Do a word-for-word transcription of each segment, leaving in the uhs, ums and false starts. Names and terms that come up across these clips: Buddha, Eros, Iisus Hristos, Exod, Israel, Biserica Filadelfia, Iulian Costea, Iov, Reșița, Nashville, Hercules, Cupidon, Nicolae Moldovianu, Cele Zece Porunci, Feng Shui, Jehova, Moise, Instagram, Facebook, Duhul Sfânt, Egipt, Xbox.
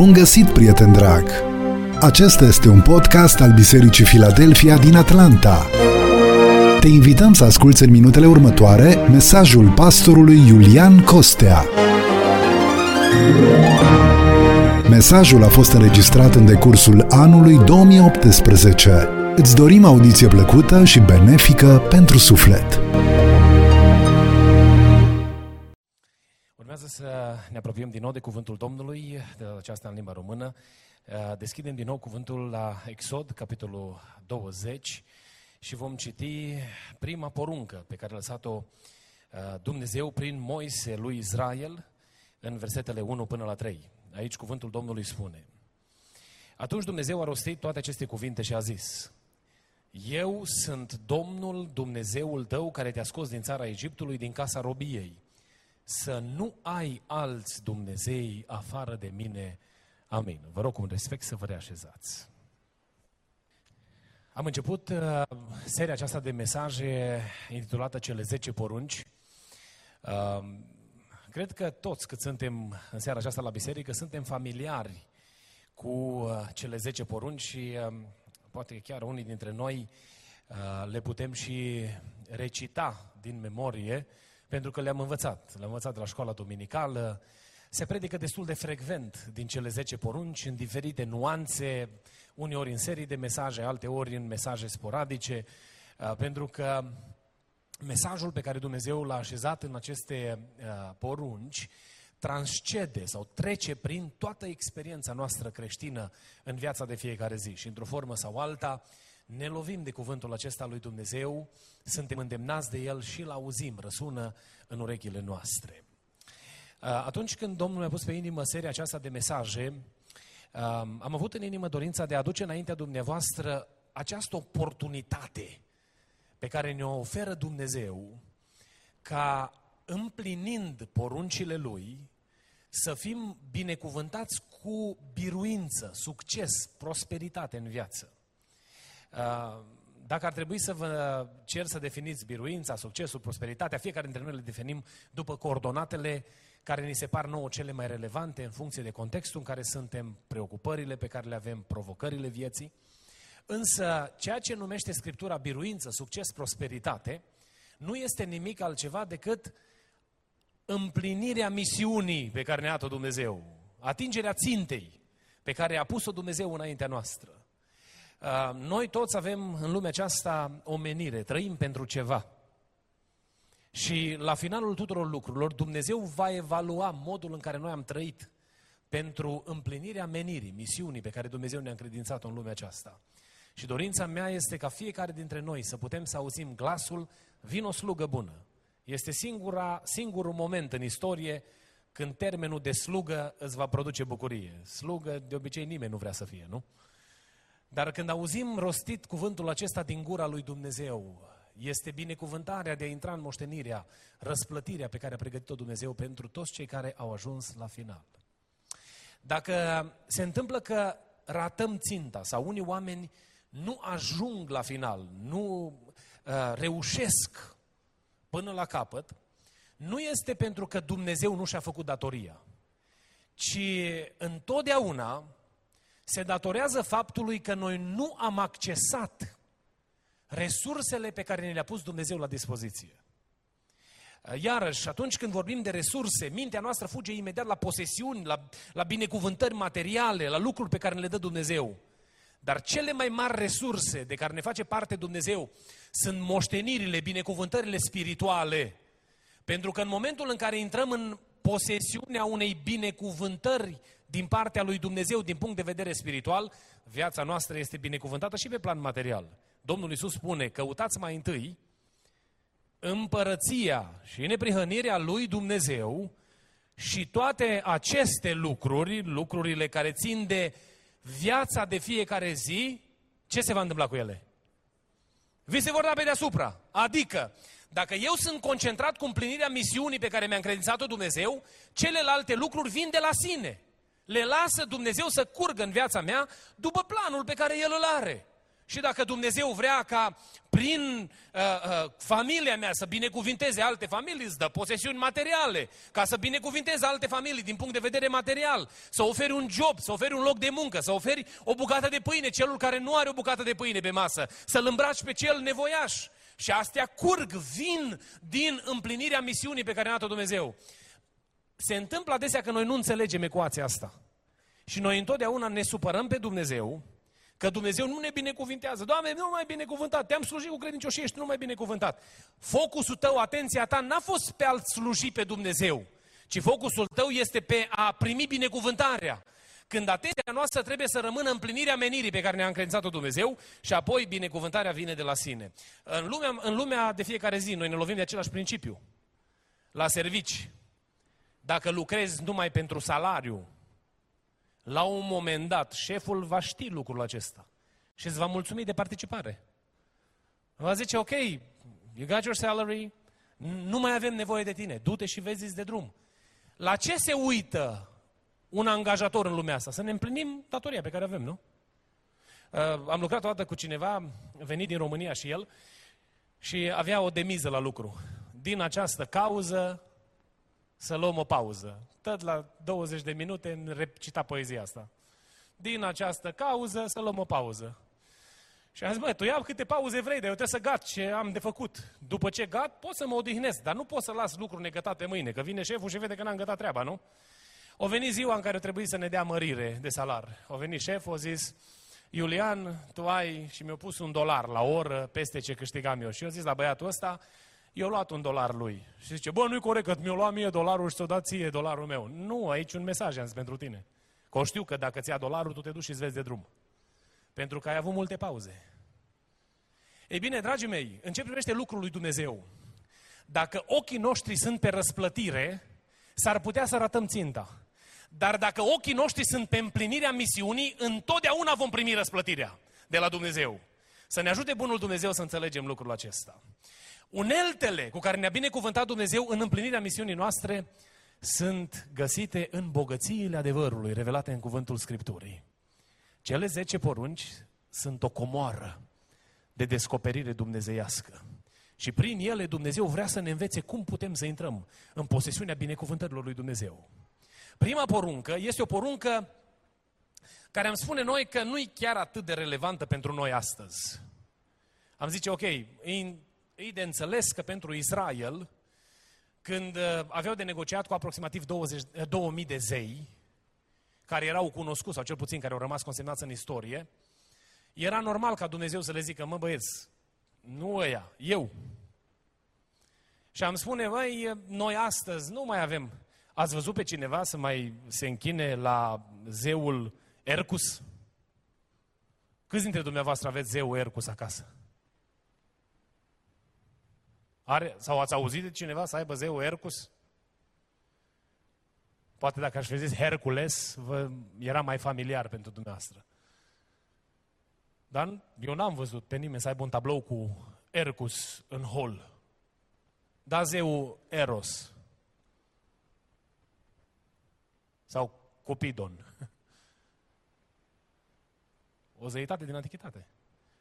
Bun găsit, prieten drag! Acesta este un podcast al Bisericii Filadelfia din Atlanta. Te invităm să asculți în minutele următoare mesajul pastorului Iulian Costea. Mesajul a fost înregistrat în decursul anului două mii optsprezece. Îți dorim audiție plăcută și benefică pentru suflet. Urmează să ne apropiem din nou de cuvântul Domnului, de aceasta în limba română. Deschidem din nou cuvântul la Exod, capitolul douăzeci, și vom citi prima poruncă pe care a lăsat-o Dumnezeu prin Moise lui Israel în versetele unu până la trei. Aici cuvântul Domnului spune: Atunci Dumnezeu a rostit toate aceste cuvinte și a zis: Eu sunt Domnul Dumnezeul tău care te-a scos din țara Egiptului, din casa robiei. Să nu ai alți Dumnezei afară de mine. Amin. Vă rog cu respect să vă reașezați. Am început seria aceasta de mesaje intitulată Cele zece porunci. Cred că toți cât suntem în seara aceasta la biserică suntem familiari cu cele zece porunci și poate chiar unii dintre noi le putem și recita din memorie, pentru că le-am învățat. Le-am învățat de la școala duminicală. Se predică destul de frecvent din cele zece porunci, în diferite nuanțe, uneori în serii de mesaje, alteori în mesaje sporadice, pentru că mesajul pe care Dumnezeu l-a așezat în aceste porunci transcede sau trece prin toată experiența noastră creștină în viața de fiecare zi. Și într-o formă sau alta ne lovim de cuvântul acesta lui Dumnezeu, suntem îndemnați de el și îl auzim, răsună în urechile noastre. Atunci când Domnul mi-a pus pe inimă seria aceasta de mesaje, am avut în inimă dorința de a aduce înaintea dumneavoastră această oportunitate pe care ne-o oferă Dumnezeu, ca împlinind poruncile Lui, să fim binecuvântați cu biruință, succes, prosperitate în viață. Dacă ar trebui să vă cer să definiți biruința, succesul, prosperitatea, fiecare dintre noi le definim după coordonatele care ni se par nouă cele mai relevante în funcție de contextul în care suntem, preocupările pe care le avem, provocările vieții. Însă, ceea ce numește Scriptura biruință, succes, prosperitate, nu este nimic altceva decât împlinirea misiunii pe care ne-a dat-o Dumnezeu, atingerea țintei pe care a pus-o Dumnezeu înaintea noastră. Noi toți avem în lumea aceasta o menire, trăim pentru ceva. Și la finalul tuturor lucrurilor, Dumnezeu va evalua modul în care noi am trăit pentru împlinirea menirii, misiunii pe care Dumnezeu ne-a încredințat-o în lumea aceasta. Și dorința mea este ca fiecare dintre noi să putem să auzim glasul: vino slugă bună. Este singura, singurul moment în istorie când termenul de slugă îți va produce bucurie. Slugă de obicei nimeni nu vrea să fie, nu? Dar când auzim rostit cuvântul acesta din gura lui Dumnezeu, este binecuvântarea de a intra în moștenirea, răsplătirea pe care a pregătit-o Dumnezeu pentru toți cei care au ajuns la final. Dacă se întâmplă că ratăm ținta sau unii oameni nu ajung la final, nu uh, reușesc până la capăt, nu este pentru că Dumnezeu nu și-a făcut datoria, ci întotdeauna se datorează faptului că noi nu am accesat resursele pe care ne le-a pus Dumnezeu la dispoziție. Iarăși, atunci când vorbim de resurse, mintea noastră fuge imediat la posesiuni, la, la binecuvântări materiale, la lucruri pe care ne le dă Dumnezeu. Dar cele mai mari resurse de care ne face parte Dumnezeu sunt moștenirile, binecuvântările spirituale. Pentru că în momentul în care intrăm în posesiunea unei binecuvântări din partea lui Dumnezeu, din punct de vedere spiritual, viața noastră este binecuvântată și pe plan material. Domnul Iisus spune: căutați mai întâi împărăția și neprihănirea lui Dumnezeu și toate aceste lucruri, lucrurile care țin de viața de fiecare zi, ce se va întâmpla cu ele? Vi se vor da pe deasupra. Adică, dacă eu sunt concentrat cu împlinirea misiunii pe care mi-a încredințat-o Dumnezeu, celelalte lucruri vin de la sine. Le lasă Dumnezeu să curgă în viața mea după planul pe care El îl are. Și dacă Dumnezeu vrea ca prin uh, uh, familia mea să binecuvinteze alte familii, îți dă posesiuni materiale, ca să binecuvinteze alte familii din punct de vedere material, să oferi un job, să oferi un loc de muncă, să oferi o bucată de pâine celor care nu are o bucată de pâine pe masă, să-l îmbraci pe cel nevoiaș. Și astea curg, vin din împlinirea misiunii pe care ne-a dat-o Dumnezeu. Se întâmplă adesea că noi nu înțelegem ecuația asta. Și noi întotdeauna ne supărăm pe Dumnezeu, că Dumnezeu nu ne binecuvintează. Doamne, nu m-ai binecuvântat, te-am slujit cu credincioșie și nu m-ai binecuvântat. Focusul tău, atenția ta, n-a fost pe a-L sluji pe Dumnezeu, ci focusul tău este pe a primi binecuvântarea. Când atenția noastră trebuie să rămână împlinirea menirii pe care ne-a încredințat-o Dumnezeu și apoi binecuvântarea vine de la sine. În lumea, în lumea de fiecare zi noi ne lovim de același principiu. La servici, dacă lucrezi numai pentru salariu, la un moment dat, șeful va ști lucrul acesta și îți va mulțumi de participare. Va zice, ok, you got your salary, nu mai avem nevoie de tine, du-te și vezi de drum. La ce se uită un angajator în lumea asta? Să ne împlinim datoria pe care avem, nu? Uh, am lucrat o dată cu cineva, venit din România și el, și avea o demiză la lucru. Din această cauză, să luăm o pauză. Tot la douăzeci de minute recita poezia asta. Din această cauză să luăm o pauză. Și am zis, bă, tu ia câte pauze vrei, dar eu trebuie să gat ce am de făcut. După ce gat, pot să mă odihnesc, dar nu pot să las lucruri negătat pe mâine, că vine șeful și vede că n-am gătat treaba, nu? O venit ziua în care trebuie să ne dea mărire de salar. O venit șeful, a zis, Iulian, tu ai, și mi-a pus un dolar la oră peste ce câștigam eu. Și eu zis la băiatul ăsta, eu am luat un dolar lui. Și zice, bă, nu-i corect că mi-o lua mie dolarul și ți-o dat ție dolarul meu. Nu, aici un mesaj am zis pentru tine. Că o știu că dacă ți-a dolarul, tu te duci și îți vezi de drum. Pentru că ai avut multe pauze. Ei bine, dragii mei, în ce privește lucrul lui Dumnezeu, dacă ochii noștri sunt pe răsplătire, s-ar putea să ratăm ținta. Dar dacă ochii noștri sunt pe împlinirea misiunii, întotdeauna vom primi răsplătirea de la Dumnezeu. Să ne ajute bunul Dumnezeu să înțelegem lucrul acesta. Uneltele cu care ne-a binecuvântat Dumnezeu în împlinirea misiunii noastre sunt găsite în bogățiile adevărului, revelate în cuvântul Scripturii. Cele zece porunci sunt o comoară de descoperire dumnezeiască. Și prin ele Dumnezeu vrea să ne învețe cum putem să intrăm în posesiunea binecuvântărilor lui Dumnezeu. Prima poruncă este o poruncă care am spune noi că nu e chiar atât de relevantă pentru noi astăzi. Am zice, ok, în ei de înțeles că pentru Israel, când aveau de negociat cu aproximativ două mii de zei, care erau cunoscuți, sau cel puțin care au rămas consemnați în istorie, era normal ca Dumnezeu să le zică, mă băieți, nu ăia, eu. Și am spune, măi, noi astăzi nu mai avem. Ați văzut pe cineva să mai se închine la zeul Hercules? Câți dintre dumneavoastră aveți zeul Hercules acasă? Are, sau ați auzit de cineva să aibă zeul Hercules? Poate dacă aș fi zis Hercules, vă, era mai familiar pentru dumneavoastră. Dar eu n-am văzut pe nimeni să aibă un tablou cu Hercules în hol. Da, zeul Eros. Sau Cupidon. O zeitate din antichitate.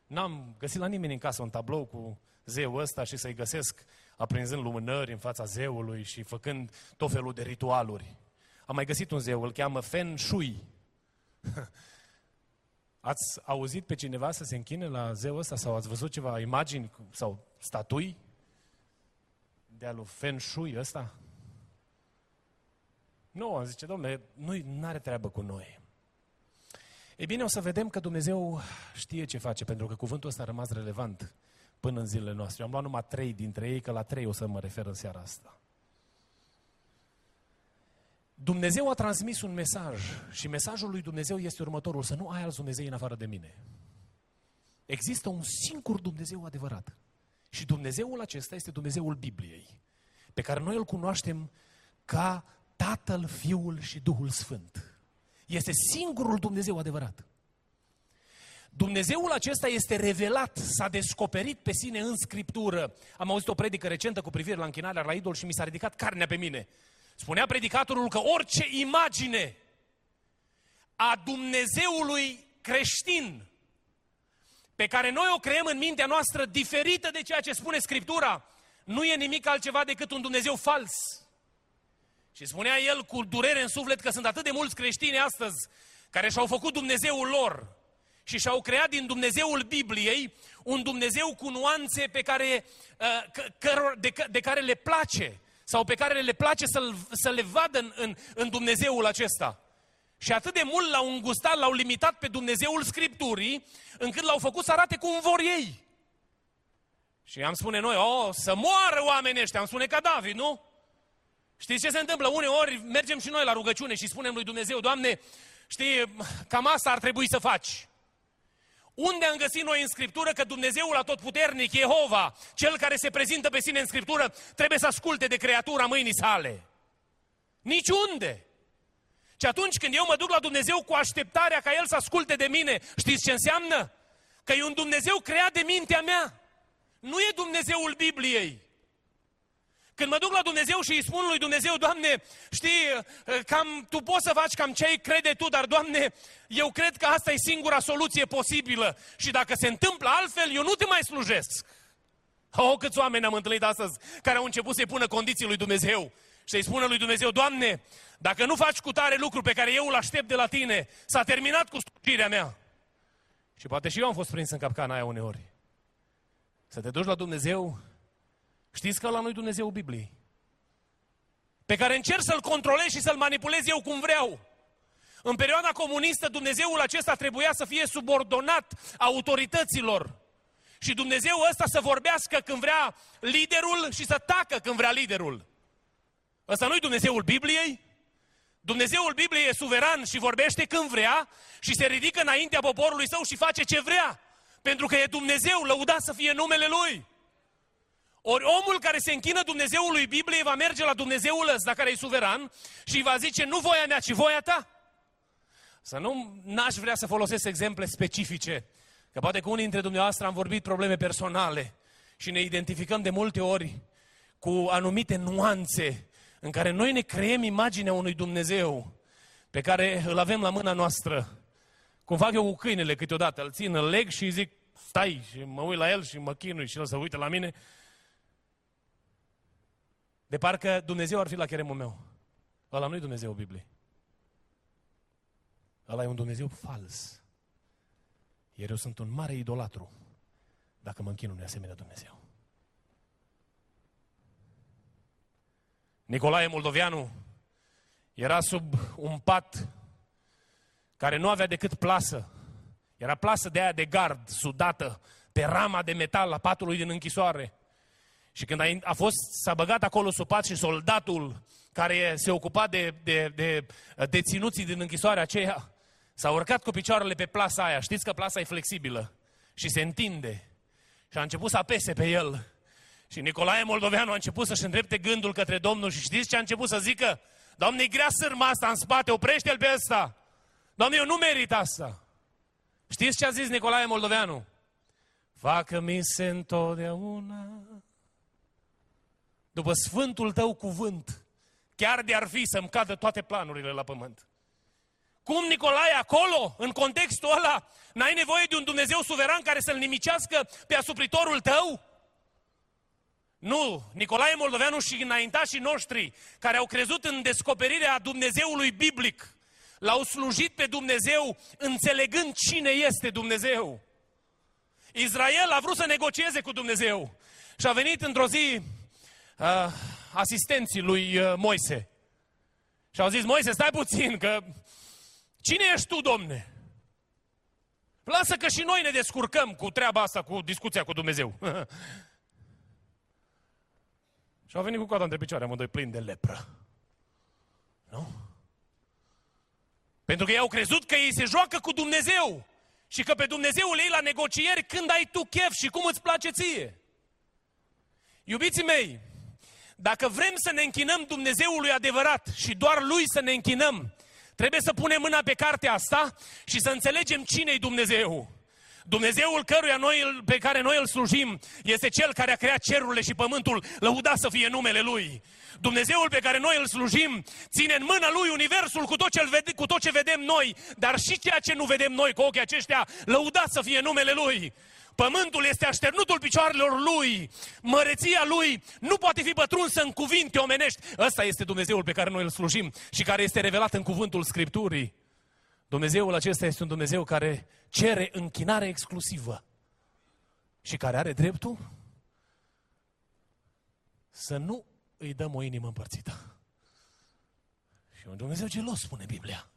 N-am găsit la nimeni în casă un tablou cu zeul ăsta și să-i găsesc aprinzând lumânări în fața zeului și făcând tot felul de ritualuri. Am mai găsit un zeu, îl cheamă Feng Shui. Ați auzit pe cineva să se închine la zeul ăsta sau ați văzut ceva imagini sau statui de-a lui Feng Shui ăsta? Nu, am zice, dom'le, nu are treabă cu noi. Ei bine, o să vedem că Dumnezeu știe ce face, pentru că cuvântul ăsta a rămas relevant până în zilele noastre. Eu am luat numai trei dintre ei, că la trei o să mă refer în seara asta. Dumnezeu a transmis un mesaj și mesajul lui Dumnezeu este următorul, să nu ai alți Dumnezei în afară de mine. Există un singur Dumnezeu adevărat și Dumnezeul acesta este Dumnezeul Bibliei, pe care noi îl cunoaștem ca Tatăl, Fiul și Duhul Sfânt. Este singurul Dumnezeu adevărat. Dumnezeul acesta este revelat, s-a descoperit pe sine în Scriptură. Am auzit o predică recentă cu privire la închinarea la idol și mi s-a ridicat carnea pe mine. Spunea predicatorul că orice imagine a Dumnezeului creștin pe care noi o creăm în mintea noastră diferită de ceea ce spune Scriptura, nu e nimic altceva decât un Dumnezeu fals. Și spunea el cu durere în suflet că sunt atât de mulți creștini astăzi care și-au făcut Dumnezeul lor și și-au creat din Dumnezeul Bibliei un Dumnezeu cu nuanțe pe care, de care le place sau pe care le place să-l, să le vadă în, în, în Dumnezeul acesta. Și atât de mult l-au îngustat, l-au limitat pe Dumnezeul Scripturii, încât l-au făcut să arate cum vor ei. Și am spune noi, oh, să moară oamenii ăștia, am spune ca David, nu? Știți ce se întâmplă? Uneori mergem și noi la rugăciune și spunem lui Dumnezeu, Doamne, știi, cam asta ar trebui să faci. Unde am găsit noi în Scriptură că Dumnezeul Atotputernic, Jehova, cel care se prezintă pe sine în Scriptură, trebuie să asculte de creatura mâinii sale? Niciunde! Și atunci când eu mă duc la Dumnezeu cu așteptarea ca El să asculte de mine, știți ce înseamnă? Că e un Dumnezeu creat de mintea mea. Nu e Dumnezeul Bibliei. Când mă duc la Dumnezeu și îi spun lui Dumnezeu, Doamne, știi, cam, Tu poți să faci cam ce ai crede Tu, dar, Doamne, eu cred că asta e singura soluție posibilă și dacă se întâmplă altfel, eu nu Te mai slujesc. Oh, câți oameni am întâlnit astăzi care au început să-i pună condiții lui Dumnezeu și să-i spună lui Dumnezeu, Doamne, dacă nu faci cu tare lucru pe care eu îl aștept de la Tine, s-a terminat cu slujirea mea. Și poate și eu am fost prins în capcana aia uneori. Să te duci la Dumnezeu, știți că ăla nu-i Dumnezeul Bibliei, pe care încerc să-l controlez și să-l manipulez eu cum vreau. În perioada comunistă, Dumnezeul acesta trebuia să fie subordonat autorităților. Și Dumnezeu ăsta să vorbească când vrea liderul și să tacă când vrea liderul. Ăsta nu-i Dumnezeul Bibliei? Dumnezeul Bibliei e suveran și vorbește când vrea și se ridică înaintea poporului său și face ce vrea. Pentru că e Dumnezeu, lăudat să fie numele Lui. Ori omul care se închină Dumnezeului Bibliei va merge la Dumnezeul ăsta care e suveran și îi va zice, nu voia mea, ci voia ta. Să nu, n-aș vrea să folosesc exemple specifice, că poate că unii dintre dumneavoastră am vorbit probleme personale și ne identificăm de multe ori cu anumite nuanțe în care noi ne creăm imaginea unui Dumnezeu pe care îl avem la mâna noastră. Cum fac eu cu câinele câteodată, îl țin, îl leg și îi zic, stai, și mă uit la el și mă chinui și el să uite la mine. De parcă Dumnezeu ar fi la cheremul meu. Ăla nu-i Dumnezeu Bibliei. Ăla e un Dumnezeu fals. Iar eu sunt un mare idolatru dacă mă închin unui asemenea Dumnezeu. Nicolae Moldovianu era sub un pat care nu avea decât plasă. Era plasă de aia de gard, sudată, pe rama de metal a patului din închisoare. Și când a, a fost, s-a băgat acolo sub pat și soldatul care se ocupa de, de, de, de deținuții din închisoarea aceea, s-a urcat cu picioarele pe plasa aia. Știți că plasa e flexibilă și se întinde. Și a început să apese pe el. Și Nicolae Moldovianu a început să-și îndrepte gândul către Domnul și știți ce a început să zică? Doamne, e grea sârma asta în spate, oprește-l pe ăsta. Doamne, eu nu merit asta. Știți ce a zis Nicolae Moldovianu? Facă-mi se întotdeauna după sfântul tău cuvânt, chiar de-ar fi să-mi cadă toate planurile la pământ. Cum, Nicolae, acolo, în contextul ăla, n-ai nevoie de un Dumnezeu suveran care să-l nimicească pe asupritorul tău? Nu, Nicolae Moldovianu și înaintașii noștri care au crezut în descoperirea Dumnezeului biblic, l-au slujit pe Dumnezeu înțelegând cine este Dumnezeu. Israel a vrut să negocieze cu Dumnezeu și a venit într-o zi uh, asistenții lui uh, Moise și au zis, Moise, stai puțin, că cine ești tu, Domne? Lasă că și noi ne descurcăm cu treaba asta, cu discuția cu Dumnezeu. Și au venit cu coada între picioare, amândoi plini de lepră. Nu? Pentru că ei au crezut că ei se joacă cu Dumnezeu și că pe Dumnezeul ei la negocieri când ai tu chef și cum îți place ție. Iubiții mei, dacă vrem să ne închinăm Dumnezeului adevărat și doar Lui să ne închinăm, trebuie să punem mâna pe cartea asta și să înțelegem cine-i Dumnezeu. Dumnezeul căruia noi, pe care noi îl slujim, este Cel care a creat cerurile și pământul, lăudat să fie numele Lui. Dumnezeul pe care noi îl slujim ține în mâna Lui universul cu tot, ce vede, cu tot ce vedem noi, dar și ceea ce nu vedem noi cu ochii aceștia, lăudat să fie numele Lui. Pământul este așternutul picioarelor Lui, măreția Lui nu poate fi pătrunsă în cuvinte omenești. Ăsta este Dumnezeul pe care noi îl slujim și care este revelat în cuvântul Scripturii. Dumnezeul acesta este un Dumnezeu care cere închinare exclusivă și care are dreptul să nu îi dăm o inimă împărțită. Și un Dumnezeu gelos, spune Biblia.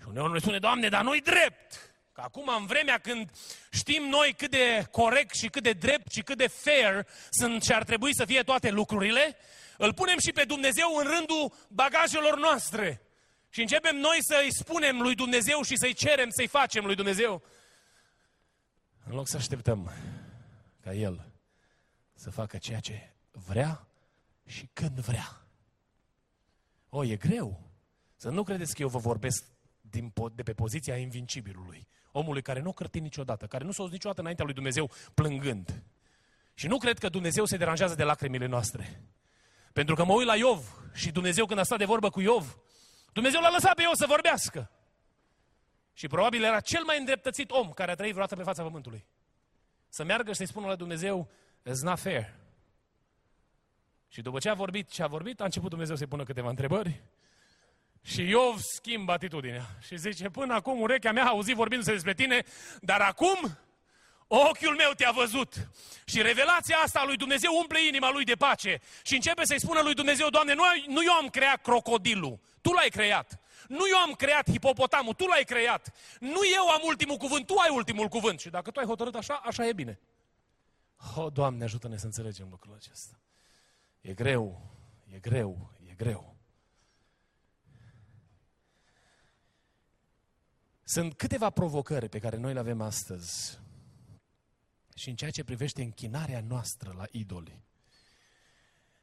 Și uneori noi spune, Doamne, dar nu-i drept! Că acum, în vremea când știm noi cât de corect și cât de drept și cât de fair sunt și ar trebui să fie toate lucrurile, îl punem și pe Dumnezeu în rândul bagajelor noastre. Și începem noi să-i spunem lui Dumnezeu și să-i cerem, să-i facem lui Dumnezeu. În loc să așteptăm ca El să facă ceea ce vrea și când vrea. O, e greu. Să nu credeți că eu vă vorbesc din, de pe poziția invincibilului. Omului care nu o cârti niciodată, care nu s-a dus niciodată înaintea lui Dumnezeu plângând. Și nu cred că Dumnezeu se deranjează de lacrimile noastre. Pentru că mă uit la Iov și Dumnezeu când a stat de vorbă cu Iov, Dumnezeu l-a lăsat pe Iov să vorbească. Și probabil era cel mai îndreptățit om care a trăit vreodată pe fața pământului. Să meargă și să-i spună la Dumnezeu, it's not fair. Și după ce a vorbit ce a vorbit, a început Dumnezeu să-i pună câteva întrebări. Și Iov schimbă atitudinea și zice, până acum urechea mea a auzit vorbindu-se despre tine, dar acum ochiul meu te-a văzut. Și revelația asta a lui Dumnezeu umple inima lui de pace și începe să-i spună lui Dumnezeu, Doamne, nu, nu eu am creat crocodilul, Tu l-ai creat. Nu eu am creat hipopotamul, Tu l-ai creat. Nu eu am ultimul cuvânt, Tu ai ultimul cuvânt. Și dacă Tu ai hotărât așa, așa e bine. O, oh, Doamne, ajută-ne să înțelegem lucrul acesta. E greu, e greu, e greu. Sunt câteva provocări pe care noi le avem astăzi și în ceea ce privește închinarea noastră la idoli.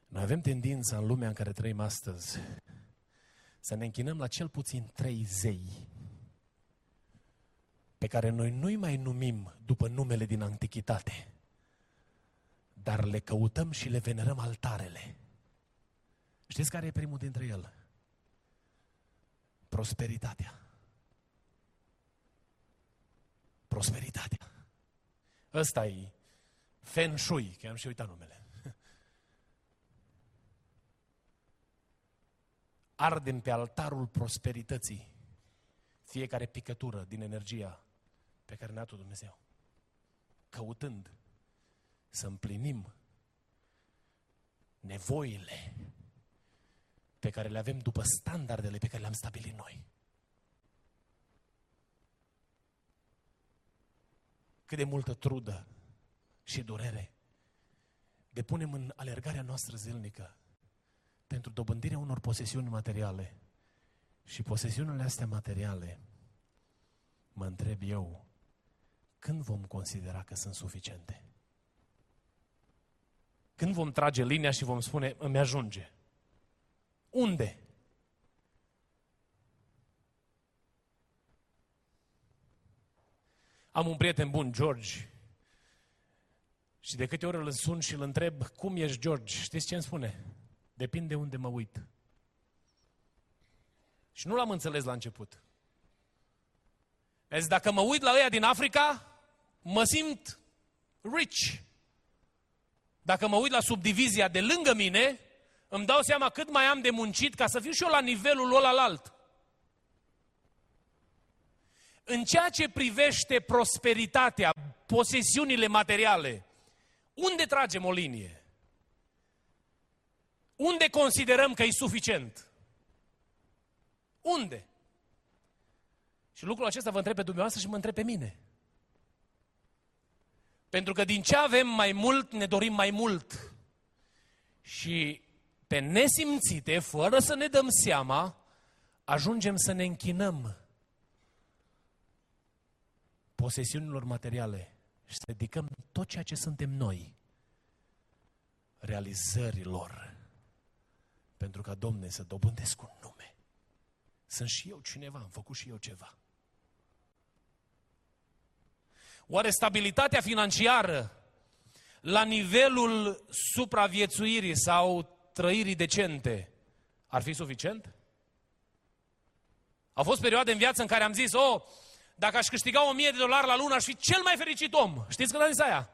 Noi avem tendința în lumea în care trăim astăzi să ne închinăm la cel puțin trei zei pe care noi nu-i mai numim după numele din antichitate, dar le căutăm și le venerăm altarele. Știți care e primul dintre ele? Prosperitatea. Prosperitatea. Ăsta e Feng Shui, că am și uitat numele. Ardem pe altarul prosperității fiecare picătură din energia pe care ne-a dat Dumnezeu, căutând să împlinim nevoile pe care le avem după standardele pe care le-am stabilit noi. Cât de multă trudă și durere depunem în alergarea noastră zilnică pentru dobândirea unor posesiuni materiale. Și posesiunile astea materiale, mă întreb eu, când vom considera că sunt suficiente? Când vom trage linia și vom spune, îmi ajunge? Unde? Am un prieten bun, George, și de câte ori îl sun și îl întreb, cum ești, George? Știți ce îmi spune? Depinde unde mă uit. Și nu l-am înțeles la început. Vezi, dacă mă uit la ăia din Africa, mă simt rich. Dacă mă uit la subdivizia de lângă mine, îmi dau seama cât mai am de muncit ca să fiu și eu la nivelul ălalalt. În ceea ce privește prosperitatea, posesiunile materiale, unde tragem o linie? Unde considerăm că e suficient? Unde? Și lucrul acesta vă întreb pe dumneavoastră și mă întreb pe mine. Pentru că din ce avem mai mult, ne dorim mai mult. Și pe nesimțite, fără să ne dăm seama, ajungem să ne închinăm posesiunilor materiale și să dedicăm tot ceea ce suntem noi realizărilor. Pentru ca, Domne, să dobândesc un nume. Sunt și eu cineva, am făcut și eu ceva. Oare stabilitatea financiară la nivelul supraviețuirii sau trăirii decente ar fi suficient? Au fost perioade în viață în care am zis, oh, dacă aș câștiga o mie de dolari la lună, aș fi cel mai fericit om. Știți când am zis aia?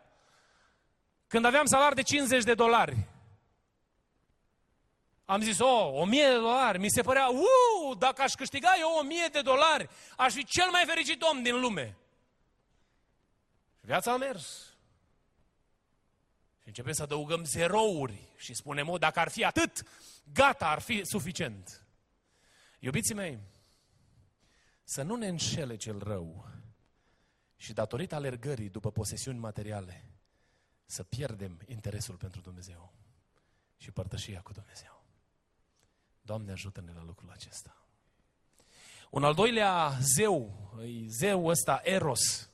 Când aveam salar de cincizeci de dolari. Am zis, oh, o mie de dolari. Mi se părea, uuu, dacă aș câștiga eu o mie de dolari, aș fi cel mai fericit om din lume. Și viața a mers. Și începem să adăugăm zerouri și spunem, oh, dacă ar fi atât, gata, ar fi suficient. Iubiții mei, să nu ne înșele cel rău și datorită alergării după posesiuni materiale, să pierdem interesul pentru Dumnezeu și părtășia cu Dumnezeu. Doamne, ajută-ne la lucrul acesta. Un al doilea zeu, zeul ăsta, Eros.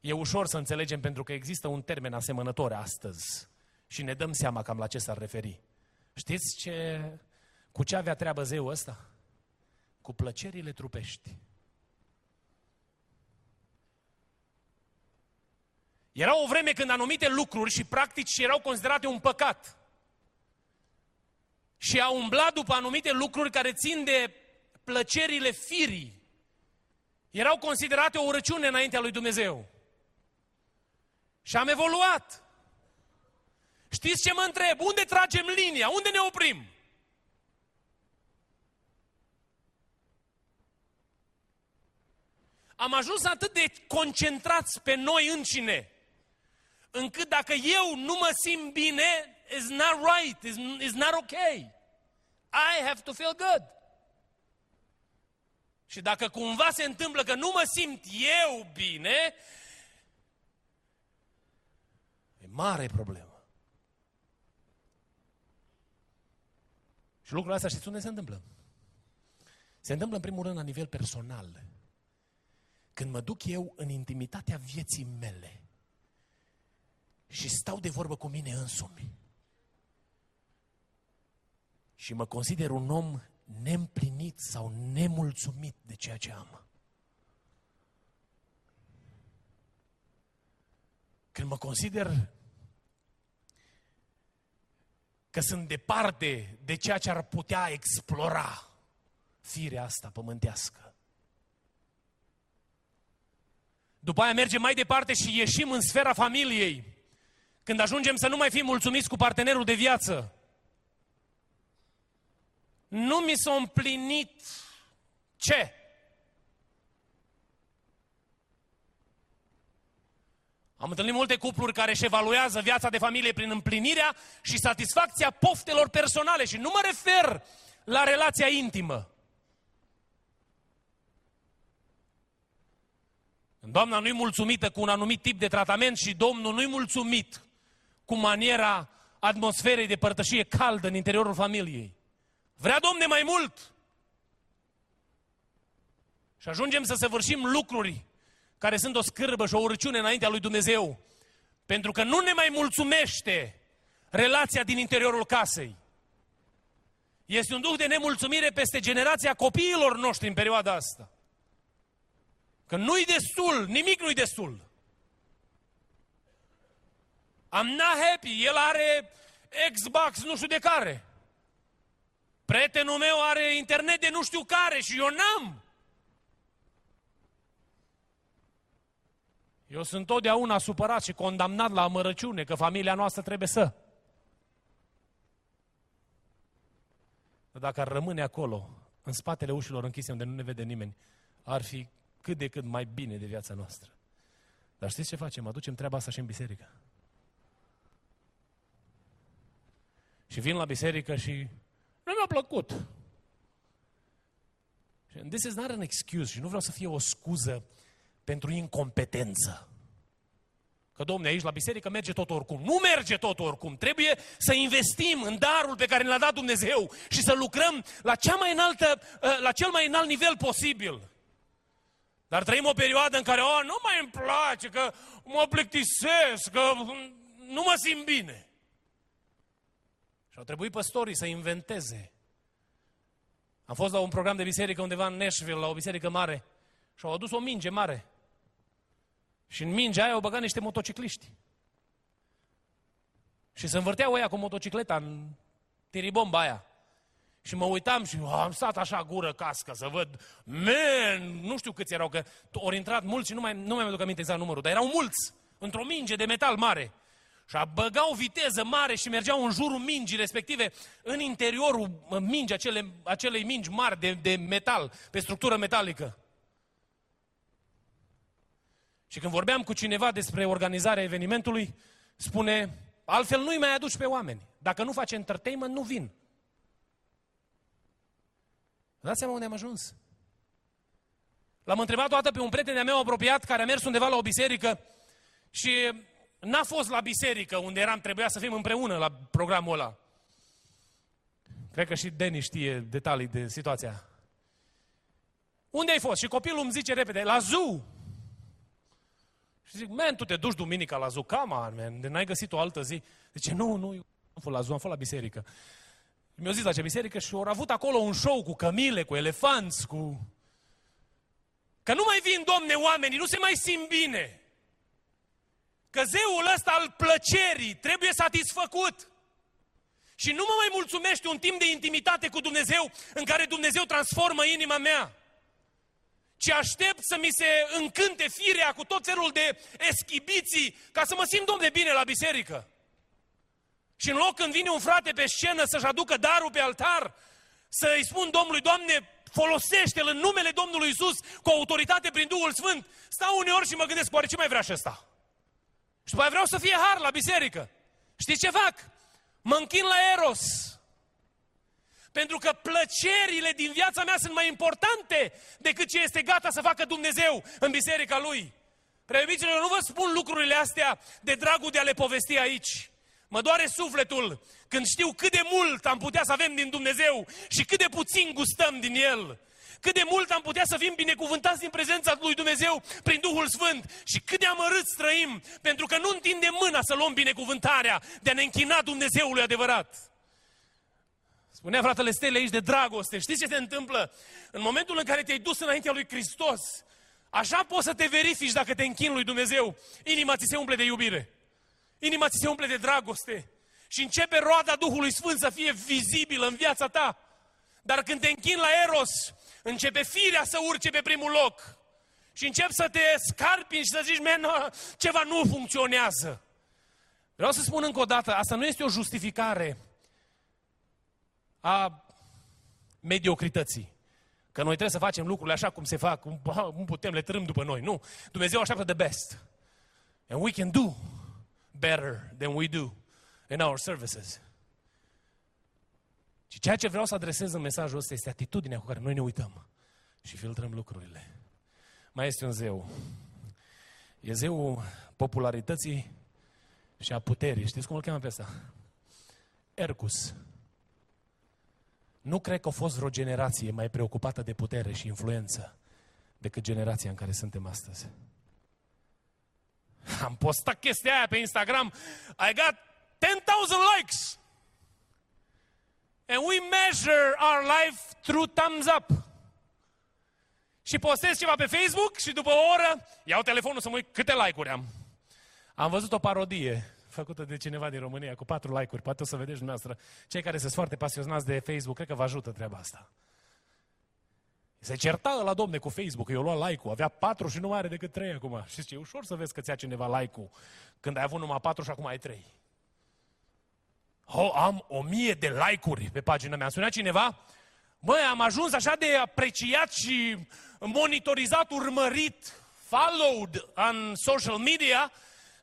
E ușor să înțelegem pentru că există un termen asemănător astăzi și ne dăm seama cam la ce s-ar referi. Știți ce, cu ce avea treabă zeul ăsta? Cu plăcerile trupești. Era o vreme când anumite lucruri și practici erau considerate un păcat. Și a umblat după anumite lucruri care țin de plăcerile firii. Erau considerate o urăciune înaintea lui Dumnezeu. Și am evoluat. Știți ce mă întreb? Unde tragem linia? Unde ne oprim? Am ajuns atât de concentrați pe noi înșine, încât dacă eu nu mă simt bine, it's not right, it's, it's not okay. I have to feel good. Și dacă cumva se întâmplă că nu mă simt eu bine, e mare problemă. Și lucrul ăsta știți unde se întâmplă? Se întâmplă în primul rând la nivel personal. Când mă duc eu în intimitatea vieții mele și stau de vorbă cu mine însumi și mă consider un om neîmplinit sau nemulțumit de ceea ce am. Când mă consider că sunt departe de ceea ce ar putea explora firea asta pământească. După aia mergem mai departe și ieșim în sfera familiei. Când ajungem să nu mai fim mulțumiți cu partenerul de viață. Nu mi s-a împlinit ce? Am întâlnit multe cupluri care își evaluează viața de familie prin împlinirea și satisfacția poftelor personale. Și nu mă refer la relația intimă. Doamna nu-i mulțumită cu un anumit tip de tratament și Domnul nu-i mulțumit cu maniera atmosferei de părtășie caldă în interiorul familiei. Vrea, Domne, mai mult! Și ajungem să săvârșim lucruri care sunt o scârbă și o urăciune înaintea lui Dumnezeu, pentru că nu ne mai mulțumește relația din interiorul casei. Este un duh de nemulțumire peste generația copiilor noștri în perioada asta. Că nu-i destul, nimic nu-i destul. I'm not happy, el are Xbox nu știu de care. Prietenul meu are internet de nu știu care și eu n-am. Eu sunt totdeauna supărat și condamnat la amărăciune că familia noastră trebuie să. Dar dacă ar rămâne acolo, în spatele ușilor închise unde nu ne vede nimeni, ar fi cât de cât mai bine de viața noastră. Dar știți ce facem? Aducem treaba asta și în biserică. Și vin la biserică și nu mi-a plăcut. And this is not an excuse. Și nu vreau să fie o scuză pentru incompetență. Că, domne, aici la biserică merge tot oricum. Nu merge tot oricum. Trebuie să investim în darul pe care ne-l-a dat Dumnezeu și să lucrăm la, cea mai înaltă, la cel mai înalt nivel posibil. Dar trăim o perioadă în care, oh, nu mai îmi place, că mă plictisesc, că nu mă simt bine. Și au trebuit păstorii să inventeze. Am fost la un program de biserică undeva în Nashville, la o biserică mare, și au adus o minge mare. Și în mingea aia au băgat niște motocicliști. Și se învârteau ăia cu motocicleta în tiribomba aia. Și mă uitam și am stat așa gură cască să văd, man, nu știu câți erau, că ori intrat mulți și nu mai, nu mai mi-aduc aminte exact numărul, dar erau mulți, într-o minge de metal mare. Și a băgau viteză mare și mergeau în jurul mingii respective, în interiorul mingii, acele, acelei mingi mari de, de metal, pe structură metalică. Și când vorbeam cu cineva despre organizarea evenimentului, spune, altfel nu-i mai aduci pe oameni. Dacă nu faci entertainment, nu vin. Dați seama unde am ajuns. L-am întrebat o dată pe un prieten de-a meu apropiat, care a mers undeva la o biserică și n-a fost la biserică unde eram, trebuia să fim împreună la programul ăla. Cred că și Deni știe detalii de situația. Unde ai fost? Și copilul îmi zice repede, la zoo. Și zic, man, tu te duci duminica la zoo, come on, man, n-ai găsit o altă zi. Zice, nu, nu, eu am fost la zoo, am fost la biserică. Mi-au zis la ce biserică și au avut acolo un show cu cămile, cu elefanți, cu... Că nu mai vin, domne, oamenii, nu se mai simt bine. Că zeul ăsta al plăcerii trebuie satisfăcut. Și nu mă mai mulțumește un timp de intimitate cu Dumnezeu, în care Dumnezeu transformă inima mea. Ci aștept să mi se încânte firea cu tot felul de eschibiții, ca să mă simt, domne, bine la biserică. Și în loc când vine un frate pe scenă să-și aducă darul pe altar, să-i spun Domnului, Doamne, folosește-l în numele Domnului Iisus cu autoritate prin Duhul Sfânt, stau uneori și mă gândesc, oare ce mai vrea și ăsta? Și după aia vreau să fie har la biserică. Știți ce fac? Mă închin la Eros. Pentru că plăcerile din viața mea sunt mai importante decât ce este gata să facă Dumnezeu în biserica Lui. Preobiților, eu nu vă spun lucrurile astea de dragul de a le povesti aici. Mă doare sufletul când știu cât de mult am putea să avem din Dumnezeu și cât de puțin gustăm din El. Cât de mult am putea să fim binecuvântați din prezența lui Dumnezeu prin Duhul Sfânt și cât de amărâți trăim, pentru că nu întindem mâna să luăm binecuvântarea de a ne închina Dumnezeului adevărat. Spunea fratele Stele aici de dragoste. Știți ce se întâmplă? În momentul în care te-ai dus înaintea lui Hristos, așa poți să te verifici dacă te închini lui Dumnezeu. Inima ți se umple de iubire. Inima ți se umple de dragoste și începe roada Duhului Sfânt să fie vizibilă în viața ta. Dar când te închini la Eros, începe firea să urce pe primul loc și începi să te scarpini și să zici, man, ceva nu funcționează. Vreau să spun încă o dată, asta nu este o justificare a mediocrității. Că noi trebuie să facem lucrurile așa cum se fac, cum putem, le târâm după noi. Nu, Dumnezeu așteaptă the best. And we can do better than we do in our services. Și ceea ce vreau să adresez în mesajul ăsta este atitudinea cu care noi ne uităm și filtrăm lucrurile. Mai este un zeu. E zeul popularității și a puterii. Știți cum îl cheamă pe ăsta? Hercus. Nu cred că a fost vreo generație mai preocupată de putere și influență decât generația în care suntem astăzi. Am postat chestia aia pe Instagram, I got ten thousand likes. And we measure our life through thumbs up. Și postez ceva pe Facebook și după o oră iau telefonul să mă uit câte like-uri am. Am văzut o parodie făcută de cineva din România cu patru like-uri, poate o să vedeți dumneavoastră. Cei care sunt foarte pasionați de Facebook, cred că vă ajută treaba asta. Se certa ăla, domne, cu Facebook, eu lua like-ul, avea patru și nu mai are decât trei acum. Știți ce, e ușor să vezi că ți-a cineva like-ul când ai avut numai patru și acum ai trei. Oh, am o mie de like-uri pe pagina mea. Am sunat cineva, băi, am ajuns așa de apreciat și monitorizat, urmărit, followed în social media,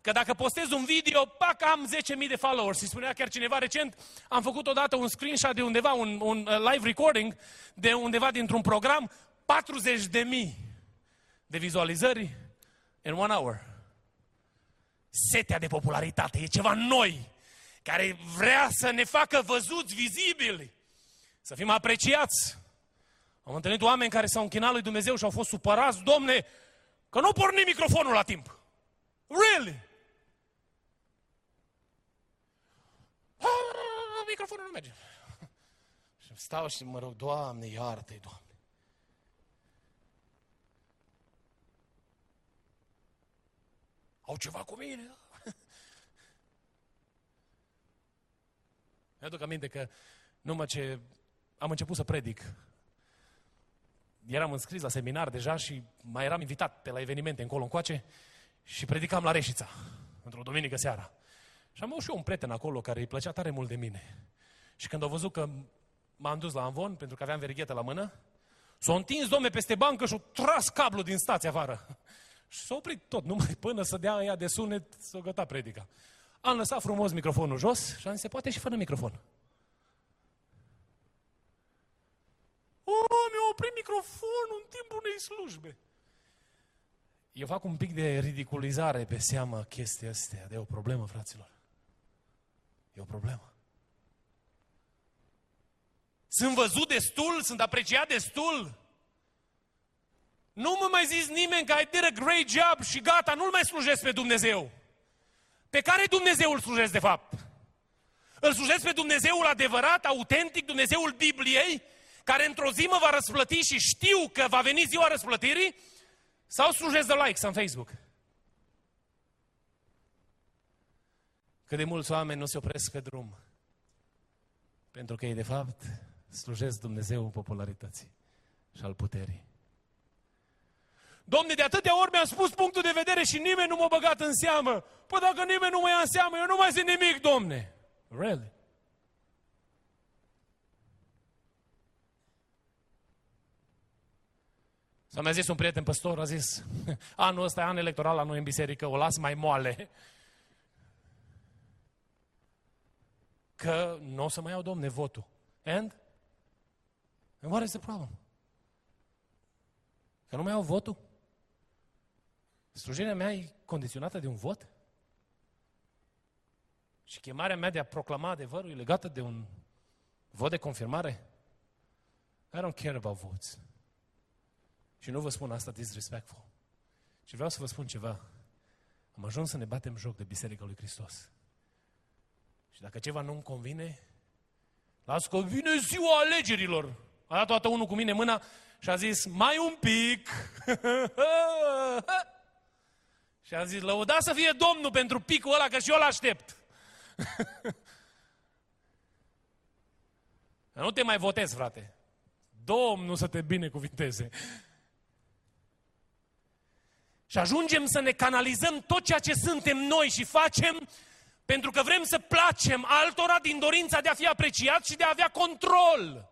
că dacă postez un video, pac, am zece mii de followers. Și spunea chiar cineva recent, am făcut odată un screenshot de undeva, un, un live recording, de undeva dintr-un program, patruzeci de mii de vizualizări in one hour. Setea de popularitate, e ceva noi, care vrea să ne facă văzuți, vizibili, să fim apreciați. Am întâlnit oameni care s-au închinat lui Dumnezeu și au fost supărați, domne, că nu porni microfonul la timp. Really? Microfonul nu merge. Și stau și mă rog, Doamne, iartă-i, Doamne. Au ceva cu mine. Mi-aduc aminte că numai ce am început să predic, eram înscris la seminar deja și mai eram invitat pe la evenimente încolo-încoace și predicam la Reșița, într-o duminică seara. Și am avut și eu un prieten acolo care îi plăcea tare mult de mine. Și când a văzut că m-am dus la amvon, pentru că aveam verighetă la mână, s-a întins, domne, peste bancă și a tras cablul din stație afară. Și s-a oprit tot, numai până să dea ea de sunet, s-a gătat predica. Am lăsat frumos microfonul jos și am zis, se poate și fără microfon. O, mi-a oprit microfonul în timpul unei slujbe. Eu fac un pic de ridiculizare pe seama chestia asta, dar e o problemă, fraților. E o problemă. Sunt văzut destul, sunt apreciat destul. Nu mă mai zis nimeni că I did a great job și gata, nu-L mai slujesc pe Dumnezeu. Pe care Dumnezeu îl slujesc de fapt? Îl slujesc pe Dumnezeul adevărat, autentic, Dumnezeul Bibliei, care într-o zi mă va răsplăti și știu că va veni ziua răsplătirii, sau slujesc de likes în Facebook? Cât de mulți oameni nu se opresc pe drum, pentru că ei de fapt slujesc Dumnezeul popularității și al puterii. Domne, de atâtea ori mi-am spus punctul de vedere și nimeni nu m-a băgat în seamă. Păi dacă nimeni nu mă ia în seamă, eu nu mai zic nimic, domne. Really? S-a mai zis un prieten păstor, a zis, anul ăsta e an electoral la noi în biserică, o las mai moale. Că nu o să mai iau, domne, votul. And? And what is the problem? Că nu mai iau votul? Slujirea mea e condiționată de un vot? Și chemarea mea de a proclama adevărul e legată de un vot de confirmare? I don't care about votes. Și nu vă spun asta disrespectful. Și vreau să vă spun ceva. Am ajuns să ne batem joc de Biserica lui Hristos. Și dacă ceva nu-mi convine, las că vine ziua alegerilor. A dat toată unul cu mine mâna și a zis, mai un pic. Și a zis, lăuda să fie Domnul pentru picul ăla, că și eu l-aștept. Nu te mai votezi, frate. Domnul să te binecuvinteze. Și ajungem să ne canalizăm tot ceea ce suntem noi și facem, pentru că vrem să placem altora din dorința de a fi apreciat și de a avea control.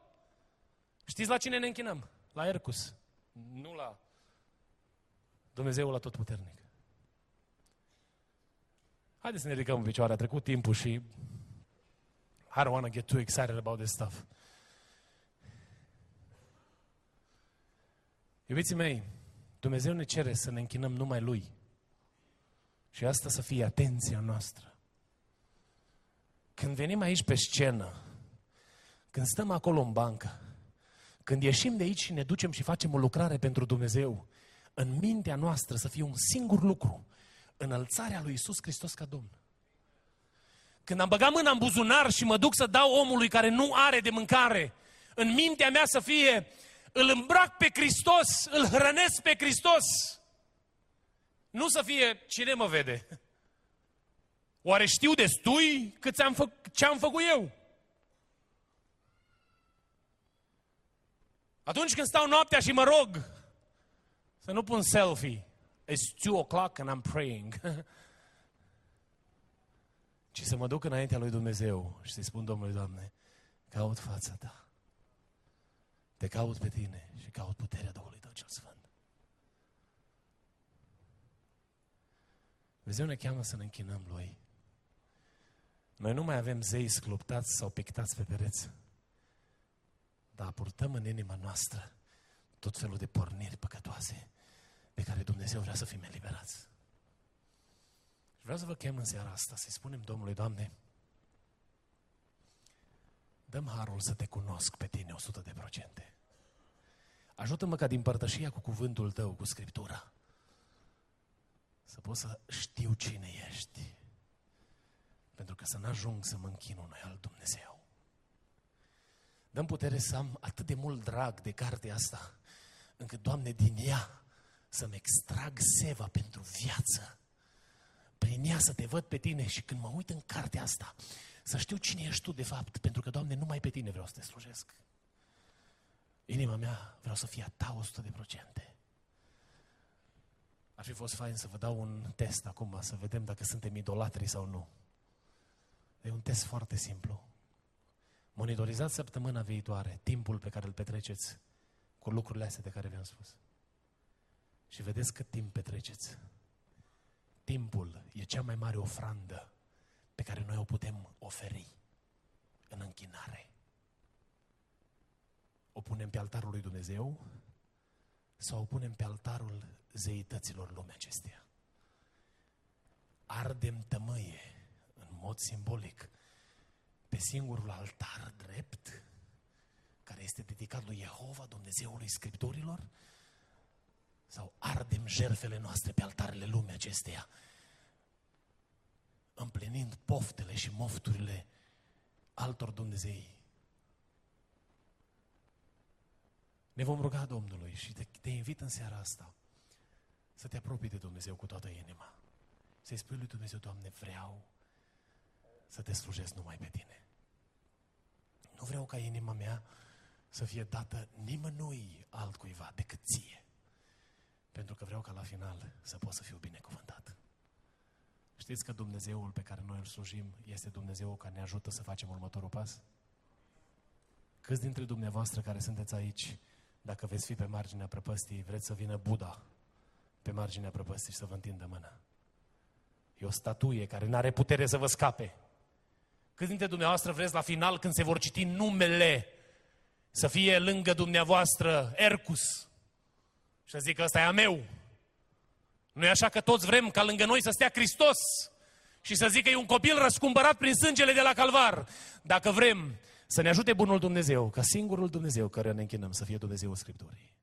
Știți la cine ne închinăm? La Hercules. Nu la Dumnezeul Atotputernic. Haideți să ne ridicăm în picioare. A trecut timpul și I don't want to get too excited about this stuff. Iubiții mei, Dumnezeu ne cere să ne închinăm numai Lui. Și asta să fie atenția noastră. Când venim aici pe scenă, când stăm acolo în bancă, când ieșim de aici și ne ducem și facem o lucrare pentru Dumnezeu, în mintea noastră să fie un singur lucru, înălțarea lui Iisus Hristos ca Domn. Când am băgat mâna în buzunar și mă duc să dau omului care nu are de mâncare, în mintea mea să fie, îl îmbrac pe Hristos, îl hrănesc pe Hristos. Nu să fie, cine mă vede? Oare știu destui cât am fă- ce am făcut eu? Atunci când stau noaptea și mă rog, să nu pun selfie. It's two o'clock and I'm praying. Ci să mă duc înaintea lui Dumnezeu și să-i spun, Domnului, Doamne, caut fața Ta. Te caut pe Tine și caut puterea Duhului Tău cel Sfânt. Dumnezeu ne cheamă să ne închinăm Lui. Noi nu mai avem zei scloptați sau pictați pe pereți, dar purtăm în inima noastră tot felul de porniri păcătoase de care Dumnezeu vrea să fim eliberați. Vreau să vă chem în seara asta să-i spunem Domnului, Doamne, dă-mi harul să te cunosc pe Tine o sută la sută. Ajută-mă ca din părtășia cu cuvântul Tău, cu Scriptura, să pot să știu cine ești, pentru că să n-ajung să mă închin unui alt Dumnezeu. Dă-mi putere să am atât de mult drag de cartea asta, încât, Doamne, din ea să-mi extrag seva pentru viață, prin ea să te văd pe tine și când mă uit în cartea asta, să știu cine ești tu de fapt, pentru că, Doamne, numai pe tine vreau să te slujesc. Inima mea vreau să fie a ta o sută la sută. Ar fi fost fain să vă dau un test acum, să vedem dacă suntem idolatri sau nu. E un test foarte simplu. Monitorizați săptămâna viitoare timpul pe care îl petreceți cu lucrurile astea de care vi-am spus. Și vedeți cât timp petreceți. Timpul e cea mai mare ofrandă pe care noi o putem oferi în închinare. O punem pe altarul lui Dumnezeu sau o punem pe altarul zeităților lumea acesteia. Ardem tămâie în mod simbolic pe singurul altar drept care este dedicat lui Jehova, Dumnezeului Scripturilor, sau ardem jertfele noastre pe altarele lumea acesteia, împlinind poftele și mofturile altor Dumnezei. Ne vom ruga Domnului și te, te invit în seara asta să te apropii de Dumnezeu cu toată inima. Să-i spui lui Dumnezeu, Doamne, vreau să te slujesc numai pe tine. Nu vreau ca inima mea să fie dată nimănui altcuiva decât ție. Pentru că vreau ca la final să pot să fiu binecuvântat. Știți că Dumnezeul pe care noi îl slujim este Dumnezeul care ne ajută să facem următorul pas? Câți dintre dumneavoastră care sunteți aici, dacă veți fi pe marginea prăpăstiei, vreți să vină Buddha pe marginea prăpăstiei și să vă întindă mâna? E o statuie care n-are putere să vă scape. Câți dintre dumneavoastră vreți la final, când se vor citi numele, să fie lângă dumneavoastră Hercules și să zică, ăsta e a meu? Nu e așa că toți vrem ca lângă noi să stea Hristos și să zică, e un copil răscumpărat prin sângele de la Calvar? Dacă vrem să ne ajute bunul Dumnezeu, ca singurul Dumnezeu care ne închinăm să fie Dumnezeul Scripturii.